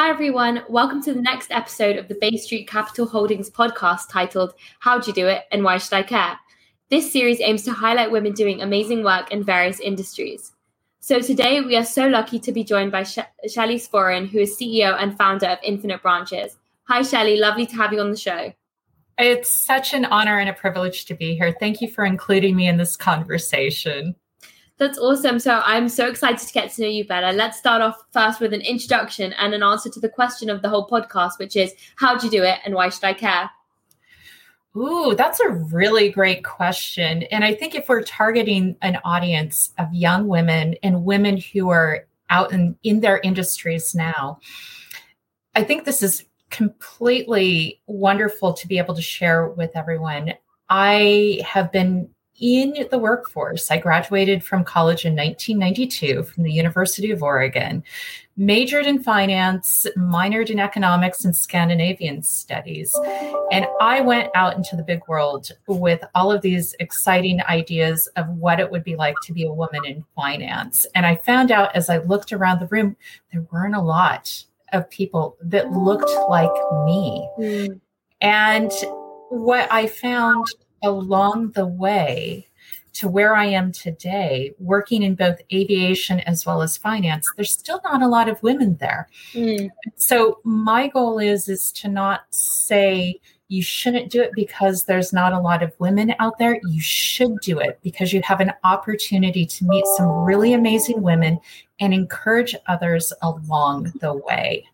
Hi, everyone. Welcome to the next episode of the Bay Street Capital Holdings podcast titled, How'd You Do It and Why Should I Care? This series aims to highlight women doing amazing work in various industries. So today we are so lucky to be joined by Shelly Sporin, who is CEO and founder of Infinite Branches. Hi, Shelly. Lovely to have you on the show. It's such an honor and a privilege to be here. Thank you for including me in this conversation. That's awesome. So I'm so excited to get to know you better. Let's start off first with an introduction and an answer to the question of the whole podcast, which is, how do you do it and why should I care? Ooh, that's a really great question. And I think if we're targeting an audience of young women and women who are out in their industries now, I think this is completely wonderful to be able to share with everyone. I have been in the workforce. I graduated from college in 1992 from the University of Oregon, majored in finance, minored in economics and Scandinavian studies. And I went out into the big world with all of these exciting ideas of what it would be like to be a woman in finance. And I found out as I looked around the room, there weren't a lot of people that looked like me. Mm. And what I found along the way to where I am today, working in both aviation as well as finance, there's still not a lot of women there. Mm. So my goal is to not say you shouldn't do it because there's not a lot of women out there. You should do it because you have an opportunity to meet some really amazing women and encourage others along the way.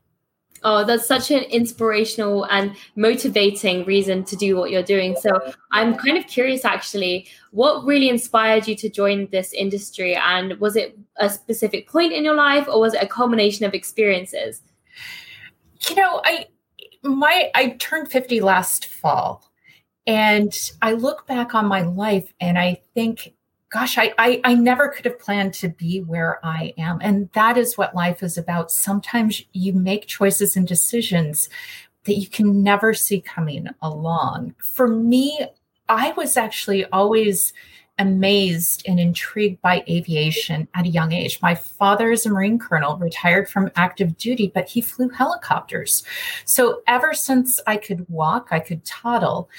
Oh, that's such an inspirational and motivating reason to do what you're doing. So I'm kind of curious, actually, what really inspired you to join this industry? And was it a specific point in your life or was it a culmination of experiences? You know, I turned 50 last fall and I look back on my life and I think, gosh, I never could have planned to be where I am. And that is what life is about. Sometimes you make choices and decisions that you can never see coming along. For me, I was actually always amazed and intrigued by aviation at a young age. My father is a Marine colonel, retired from active duty, but he flew helicopters. So ever since I could walk, I could toddle,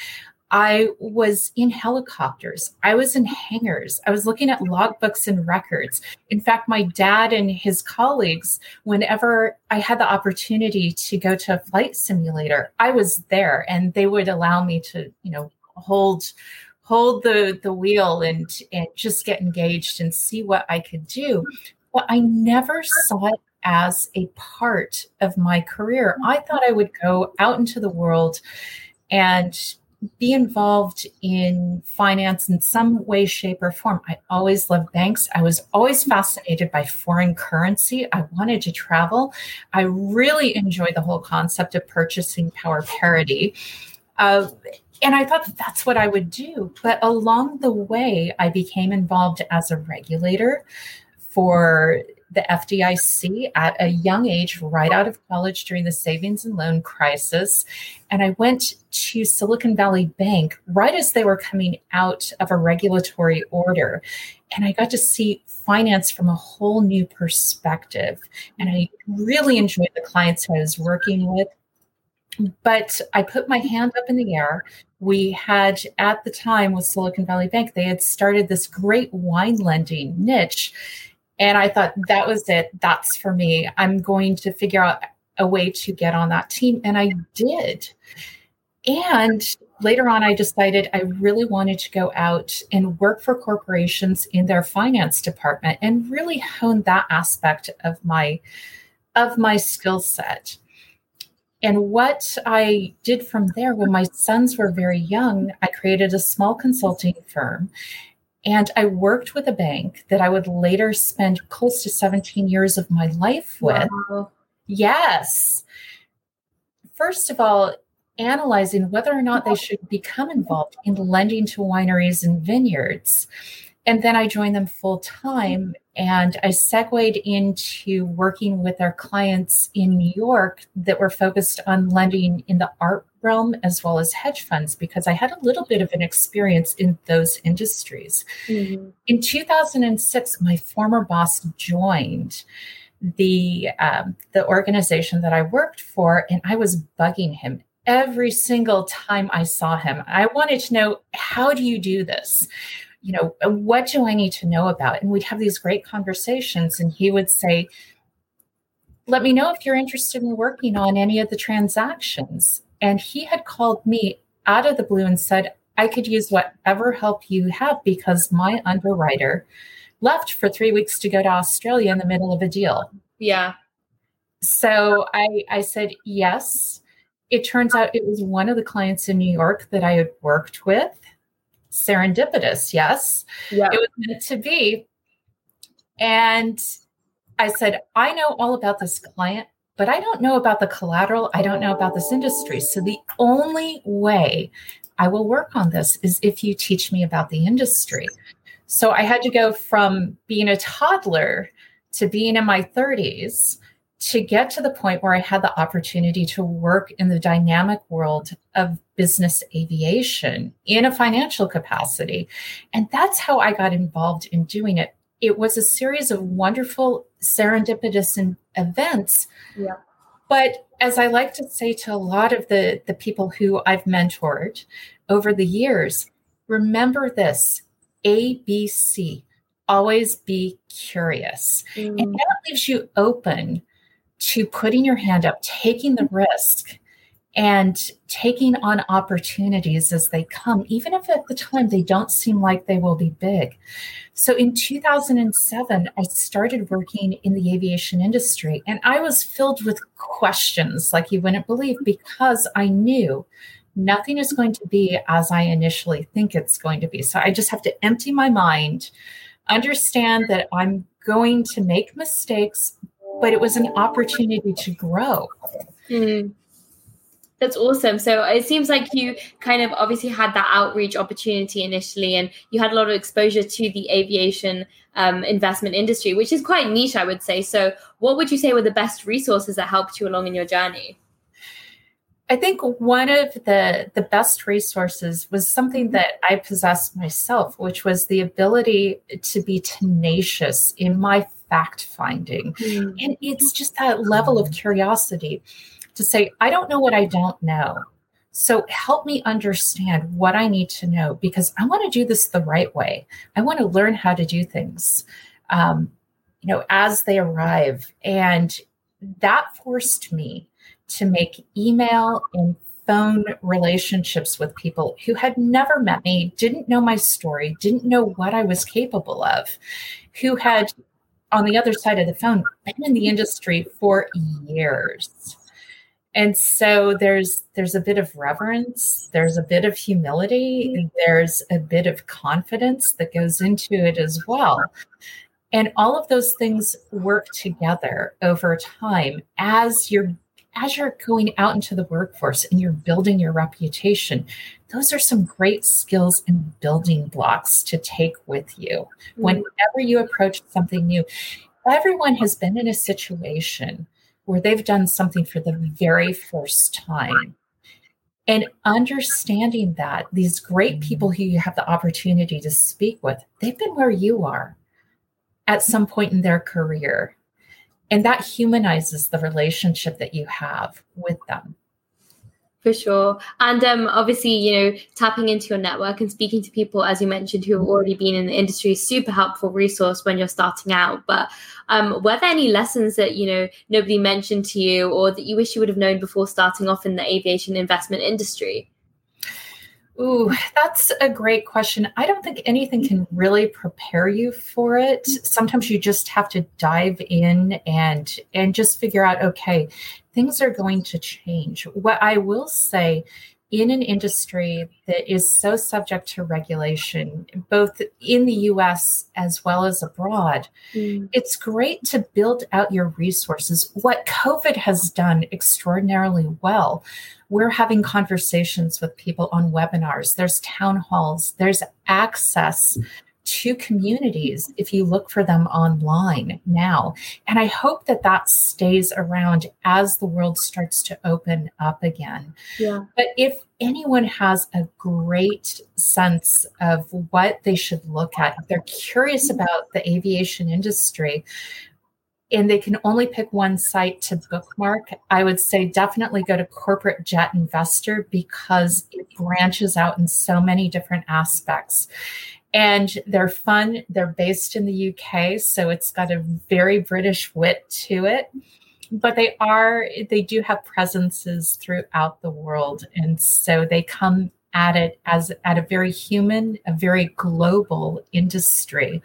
I was in helicopters. I was in hangars. I was looking at logbooks and records. In fact, my dad and his colleagues, whenever I had the opportunity to go to a flight simulator, I was there and they would allow me to, you know, hold the wheel and just get engaged and see what I could do. Well, I never saw it as a part of my career. I thought I would go out into the world and be involved in finance in some way, shape, or form. I always loved banks. I was always fascinated by foreign currency. I wanted to travel. I really enjoyed the whole concept of purchasing power parity. And I thought that's what I would do. But along the way, I became involved as a regulator for the FDIC at a young age, right out of college during the savings and loan crisis. And I went to Silicon Valley Bank right as they were coming out of a regulatory order. And I got to see finance from a whole new perspective. And I really enjoyed the clients who I was working with. But I put my hand up in the air. We had, at the time with Silicon Valley Bank, they had started this great wine lending niche. And I thought, that was it. That's for me. I'm going to figure out a way to get on that team. And I did. And later on, I decided I really wanted to go out and work for corporations in their finance department and really hone that aspect of my skill set. And what I did from there, when my sons were very young, I created a small consulting firm. And I worked with a bank that I would later spend close to 17 years of my life with. Wow. Yes. First of all, analyzing whether or not they should become involved in lending to wineries and vineyards. And then I joined them full time and I segued into working with our clients in New York that were focused on lending in the art realm as well as hedge funds, because I had a little bit of an experience in those industries. Mm-hmm. In 2006, my former boss joined the organization that I worked for, and I was bugging him every single time I saw him. I wanted to know, how do you do this? You know, what do I need to know about? And we'd have these great conversations, and he would say, let me know if you're interested in working on any of the transactions. And he had called me out of the blue and said, I could use whatever help you have because my underwriter left for 3 weeks to go to Australia in the middle of a deal. Yeah. So I said, yes. It turns out it was one of the clients in New York that I had worked with. Serendipitous, yes. Yeah. It was meant to be. And I said, I know all about this client, but I don't know about the collateral. I don't know about this industry. So the only way I will work on this is if you teach me about the industry. So I had to go from being a toddler to being in my 30s to get to the point where I had the opportunity to work in the dynamic world of business aviation in a financial capacity. And that's how I got involved in doing it. It was a series of wonderful serendipitous events. Yeah. But as I like to say to a lot of the people who I've mentored over the years, remember this, ABC, always be curious. Mm. And that leaves you open to putting your hand up, taking the risk, and taking on opportunities as they come, even if at the time they don't seem like they will be big. So in 2007, I started working in the aviation industry, and I was filled with questions like you wouldn't believe, because I knew nothing is going to be as I initially think it's going to be. So I just have to empty my mind, understand that I'm going to make mistakes, but it was an opportunity to grow. Mm-hmm. That's awesome. So it seems like you kind of obviously had that outreach opportunity initially, and you had a lot of exposure to the aviation investment industry, which is quite niche, I would say. So what would you say were the best resources that helped you along in your journey? I think one of the best resources was something that I possessed myself, which was the ability to be tenacious in my fact-finding. Mm. And it's just that level of curiosity to say, I don't know what I don't know. So help me understand what I need to know, because I want to do this the right way. I want to learn how to do things, as they arrive. And that forced me to make email and phone relationships with people who had never met me, didn't know my story, didn't know what I was capable of, who had, on the other side of the phone, been in the industry for years. And so there's a bit of reverence, there's a bit of humility, there's a bit of confidence that goes into it as well. And all of those things work together over time as you're going out into the workforce and you're building your reputation. Those are some great skills and building blocks to take with you whenever you approach something new. Everyone has been in a situation where they've done something for the very first time. And understanding that these great people who you have the opportunity to speak with, they've been where you are at some point in their career. And that humanizes the relationship that you have with them. For sure. And obviously, tapping into your network and speaking to people, as you mentioned, who have already been in the industry is super helpful resource when you're starting out. But were there any lessons that, nobody mentioned to you or that you wish you would have known before starting off in the aviation investment industry? Ooh, that's a great question. I don't think anything can really prepare you for it. Sometimes you just have to dive in and just figure out, okay, things are going to change. What I will say, in an industry that is so subject to regulation, both in the US as well as abroad, it's great to build out your resources. What COVID has done extraordinarily well, we're having conversations with people on webinars, there's town halls, there's access to communities if you look for them online now. And I hope that stays around as the world starts to open up again. Yeah. But if anyone has a great sense of what they should look at, if they're curious about the aviation industry, and they can only pick one site to bookmark, I would say definitely go to Corporate Jet Investor because it branches out in so many different aspects. And they're fun. They're based in the UK, so it's got a very British wit to it. But they do have presences throughout the world. And so they come at it as at a very human, a very global industry.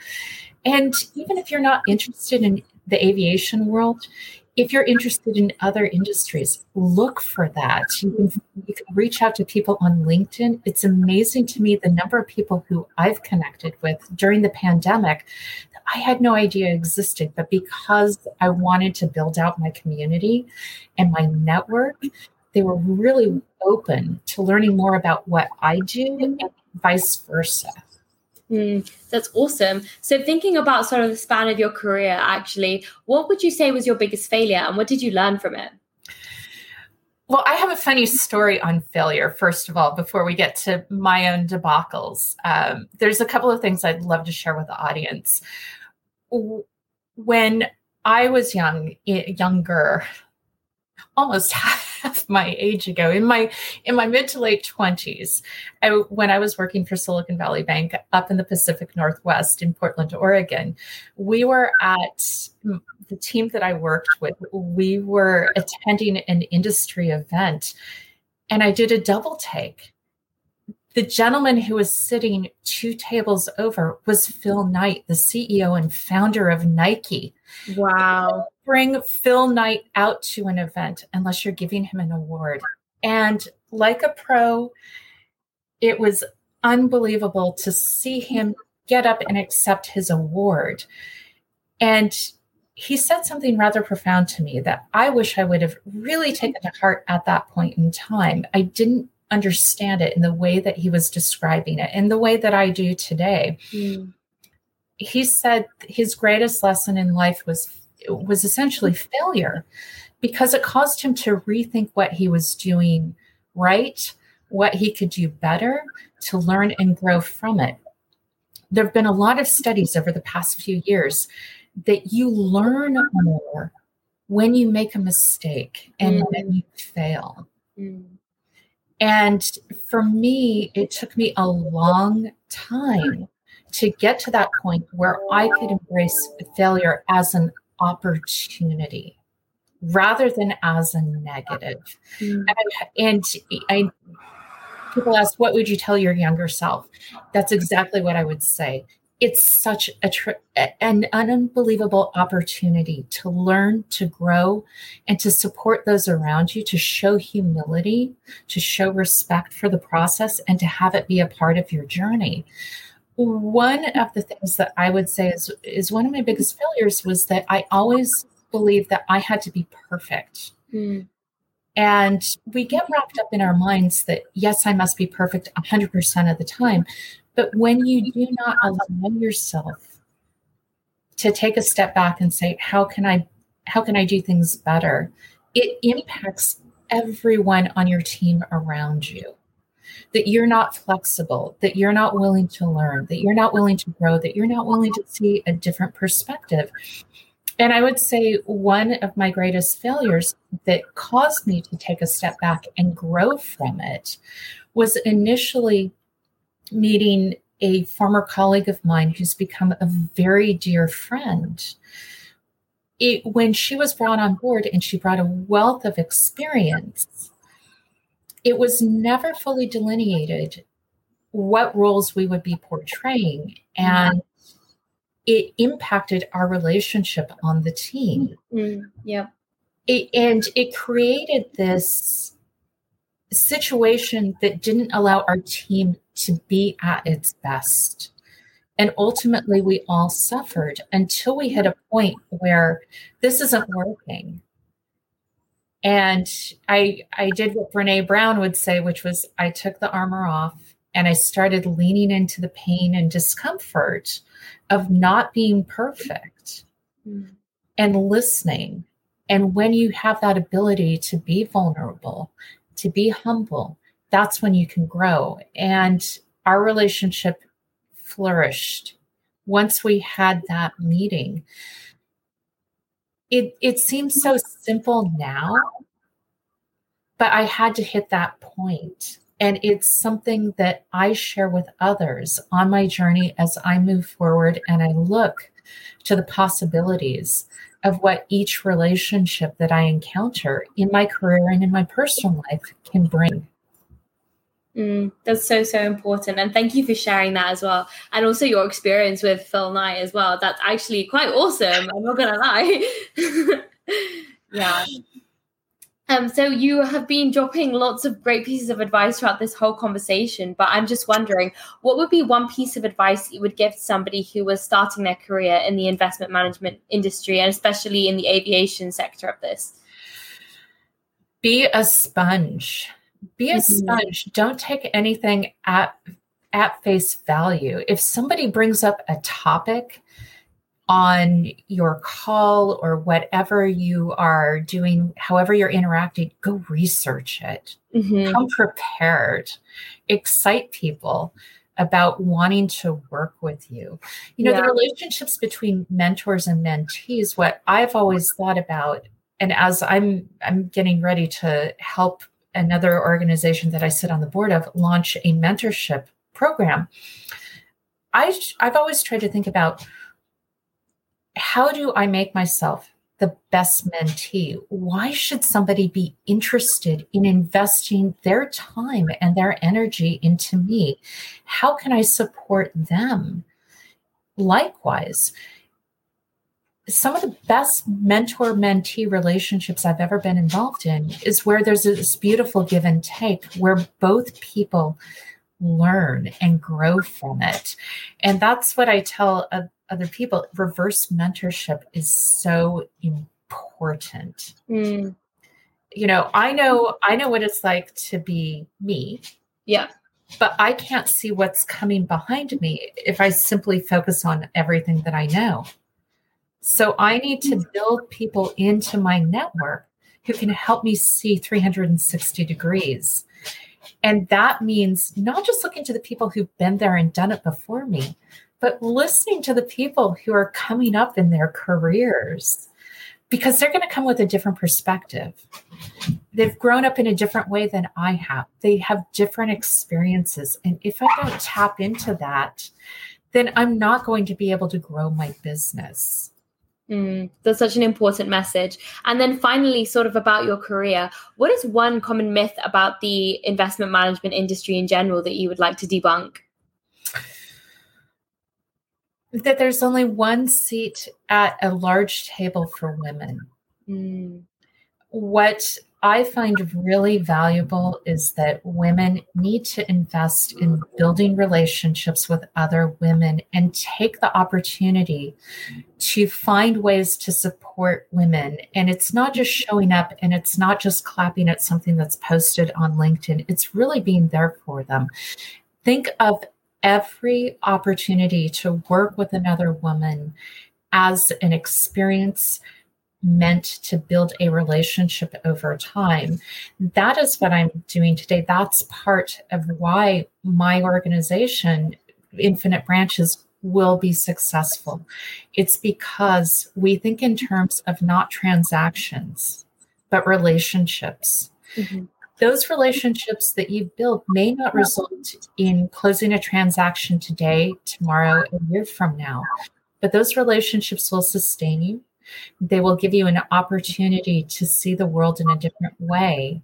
And even if you're not interested in the aviation world, if you're interested in other industries, look for that. You can reach out to people on LinkedIn. It's amazing to me the number of people who I've connected with during the pandemic that I had no idea existed, but because I wanted to build out my community and my network, they were really open to learning more about what I do and vice versa. That's awesome. So thinking about sort of the span of your career, actually, what would you say was your biggest failure and what did you learn from it? Well, I have a funny story on failure, first of all, before we get to my own debacles. There's a couple of things I'd love to share with the audience. When I was younger, almost half my age ago, in my mid to late 20s, when I was working for Silicon Valley Bank up in the Pacific Northwest in Portland, Oregon, we were at the team that I worked with. We were attending an industry event, and I did a double take. The gentleman who was sitting two tables over was Phil Knight, the CEO and founder of Nike. Wow. Bring Phil Knight out to an event unless you're giving him an award. And like a pro, it was unbelievable to see him get up and accept his award. And he said something rather profound to me that I wish I would have really taken to heart at that point in time. I didn't understand it in the way that he was describing it and the way that I do today. Mm. He said his greatest lesson in life was essentially failure, because it caused him to rethink what he was doing right, what he could do better, to learn and grow from it. There have been a lot of studies over the past few years that you learn more when you make a mistake and when you fail. Mm. And for me, it took me a long time to get to that point where I could embrace failure as an opportunity rather than as a negative. Mm. And people ask, what would you tell your younger self? That's exactly what I would say. It's such an unbelievable opportunity to learn, to grow, and to support those around you, to show humility, to show respect for the process, and to have it be a part of your journey. One of the things that I would say is one of my biggest failures was that I always believed that I had to be perfect. Mm. And we get wrapped up in our minds that, yes, I must be perfect 100% of the time. But when you do not allow yourself to take a step back and say, how can I do things better? It impacts everyone on your team around you. That you're not flexible, that you're not willing to learn, that you're not willing to grow, that you're not willing to see a different perspective. And I would say one of my greatest failures that caused me to take a step back and grow from it was initially meeting a former colleague of mine who's become a very dear friend. When she was brought on board and she brought a wealth of experience, it was never fully delineated what roles we would be portraying, and it impacted our relationship on the team. Mm-hmm. Yeah. It created this situation that didn't allow our team to be at its best. And ultimately, we all suffered until we hit a point where this isn't working. And I did what Brene Brown would say, which was I took the armor off and I started leaning into the pain and discomfort of not being perfect and listening. And when you have that ability to be vulnerable, to be humble, that's when you can grow. And our relationship flourished once we had that meeting. It seems so simple now, but I had to hit that point. And it's something that I share with others on my journey as I move forward and I look to the possibilities of what each relationship that I encounter in my career and in my personal life can bring. That's so important. And thank you for sharing that as well. And also your experience with Phil Knight as well. That's actually quite awesome. I'm not going to lie. Yeah. So you have been dropping lots of great pieces of advice throughout this whole conversation, but I'm just wondering, what would be one piece of advice you would give somebody who was starting their career in the investment management industry, and especially in the aviation sector of this? Be a sponge. Be a sponge. Don't take anything at face value. If somebody brings up a topic on your call or whatever you are doing, however you're interacting, go research it. Come prepared. Excite people about wanting to work with you. You know, the relationships between mentors and mentees, what I've always thought about, and as I'm getting ready to help another organization that I sit on the board of launch a mentorship program, I've always tried to think about, how do I make myself the best mentee? Why should somebody be interested in investing their time and their energy into me? How can I support them? Likewise, some of the best mentor-mentee relationships I've ever been involved in is where there's this beautiful give and take where both people learn and grow from it. And that's what I tell other people. Reverse mentorship is so important. You know, I know what it's like to be me. Yeah. But I can't see what's coming behind me if I simply focus on everything that I know. So I need to build people into my network who can help me see 360 degrees. And that means not just looking to the people who've been there and done it before me, but listening to the people who are coming up in their careers, because they're going to come with a different perspective. They've grown up in a different way than I have. They have different experiences. And if I don't tap into that, then I'm not going to be able to grow my business. That's such an important message. And then finally, sort of about your career, what is one common myth about the investment management industry in general that you would like to debunk? That there's only one seat at a large table for women. What I find really valuable is that women need to invest in building relationships with other women and take the opportunity to find ways to support women. And it's not just showing up, and it's not just clapping at something that's posted on LinkedIn. It's really being there for them. Think of every opportunity to work with another woman as an experience meant to build a relationship over time. That is what I'm doing today. That's part of why my organization, Infinite Branches, will be successful. It's because we think in terms of not transactions, but relationships. Those relationships that you build may not result in closing a transaction today, tomorrow, a year from now, but those relationships will sustain you. They will give you an opportunity to see the world in a different way.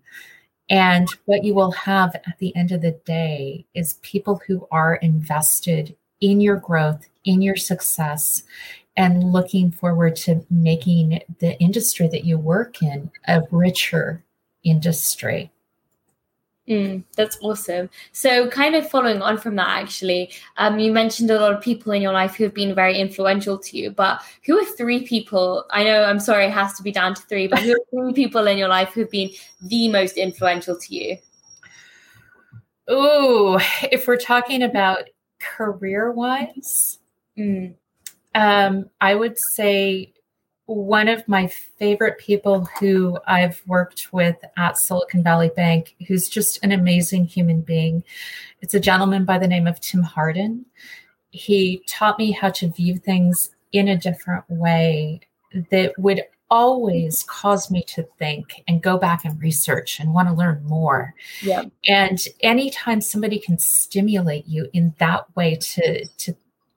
And what you will have at the end of the day is people who are invested in your growth, in your success, and looking forward to making the industry that you work in a richer industry. That's awesome. So kind of following on from that, actually, you mentioned a lot of people in your life who have been very influential to you, but who are three people? I know, I'm sorry, it has to be down to three, but who are three people in your life who've been the most influential to you? Oh, if we're talking about career-wise, I would say one of my favorite people who I've worked with at Silicon Valley Bank, who's just an amazing human being. It's a gentleman by the name of Tim Harden. He taught me how to view things in a different way that would always caused me to think and go back and research and want to learn more. Yeah. And anytime somebody can stimulate you in that way to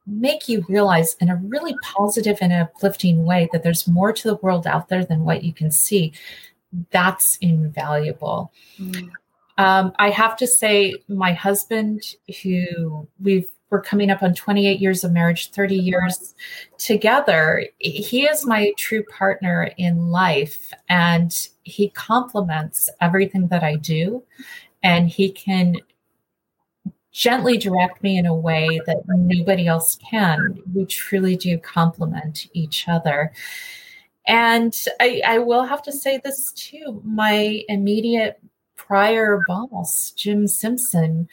make you realize in a really positive and uplifting way that there's more to the world out there than what you can see, that's invaluable. Mm. I have to say my husband, who we're coming up on 28 years of marriage, 30 years together. He is my true partner in life, and he complements everything that I do, and he can gently direct me in a way that nobody else can. We truly do complement each other. And I will have to say this too. My immediate prior boss, Jim Simpson,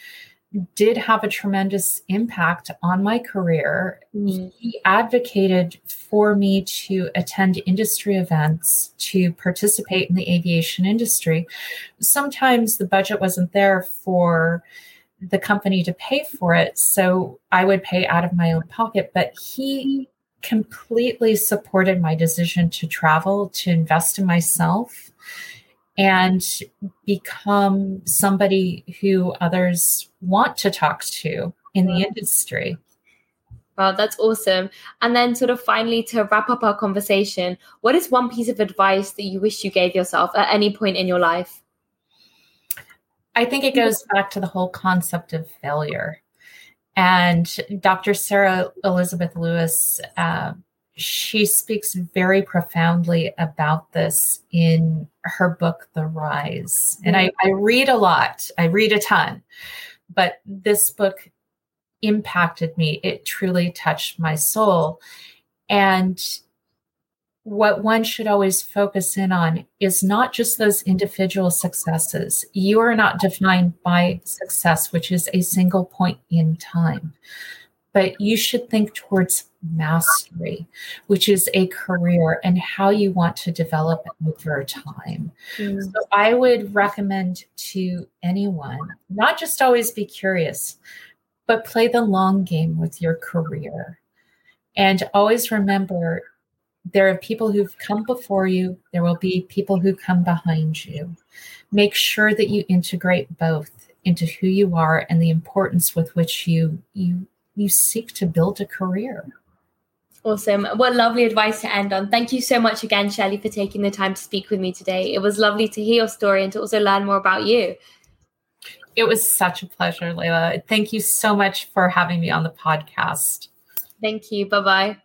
did have a tremendous impact on my career. Mm. He advocated for me to attend industry events, to participate in the aviation industry. Sometimes the budget wasn't there for the company to pay for it, so I would pay out of my own pocket, but he completely supported my decision to travel, to invest in myself, and become somebody who others want to talk to in the industry. Wow, that's awesome. And then sort of finally, to wrap up our conversation, what is one piece of advice that you wish you gave yourself at any point in your life? I think it goes back to the whole concept of failure. And Dr. Sarah Elizabeth Lewis, she speaks very profoundly about this in her book, The Rise. And I read a lot. I read a ton. But this book impacted me. It truly touched my soul. And what one should always focus in on is not just those individual successes. You are not defined by success, which is a single point in time. But you should think towards mastery, which is a career and how you want to develop over time. Mm. So I would recommend to anyone, not just always be curious, but play the long game with your career. And always remember, there are people who've come before you. There will be people who come behind you. Make sure that you integrate both into who you are and the importance with which you seek to build a career. Awesome. What lovely advice to end on. Thank you so much again, Shelly, for taking the time to speak with me today. It was lovely to hear your story and to also learn more about you. It was such a pleasure, Layla. Thank you so much for having me on the podcast. Thank you. Bye-bye.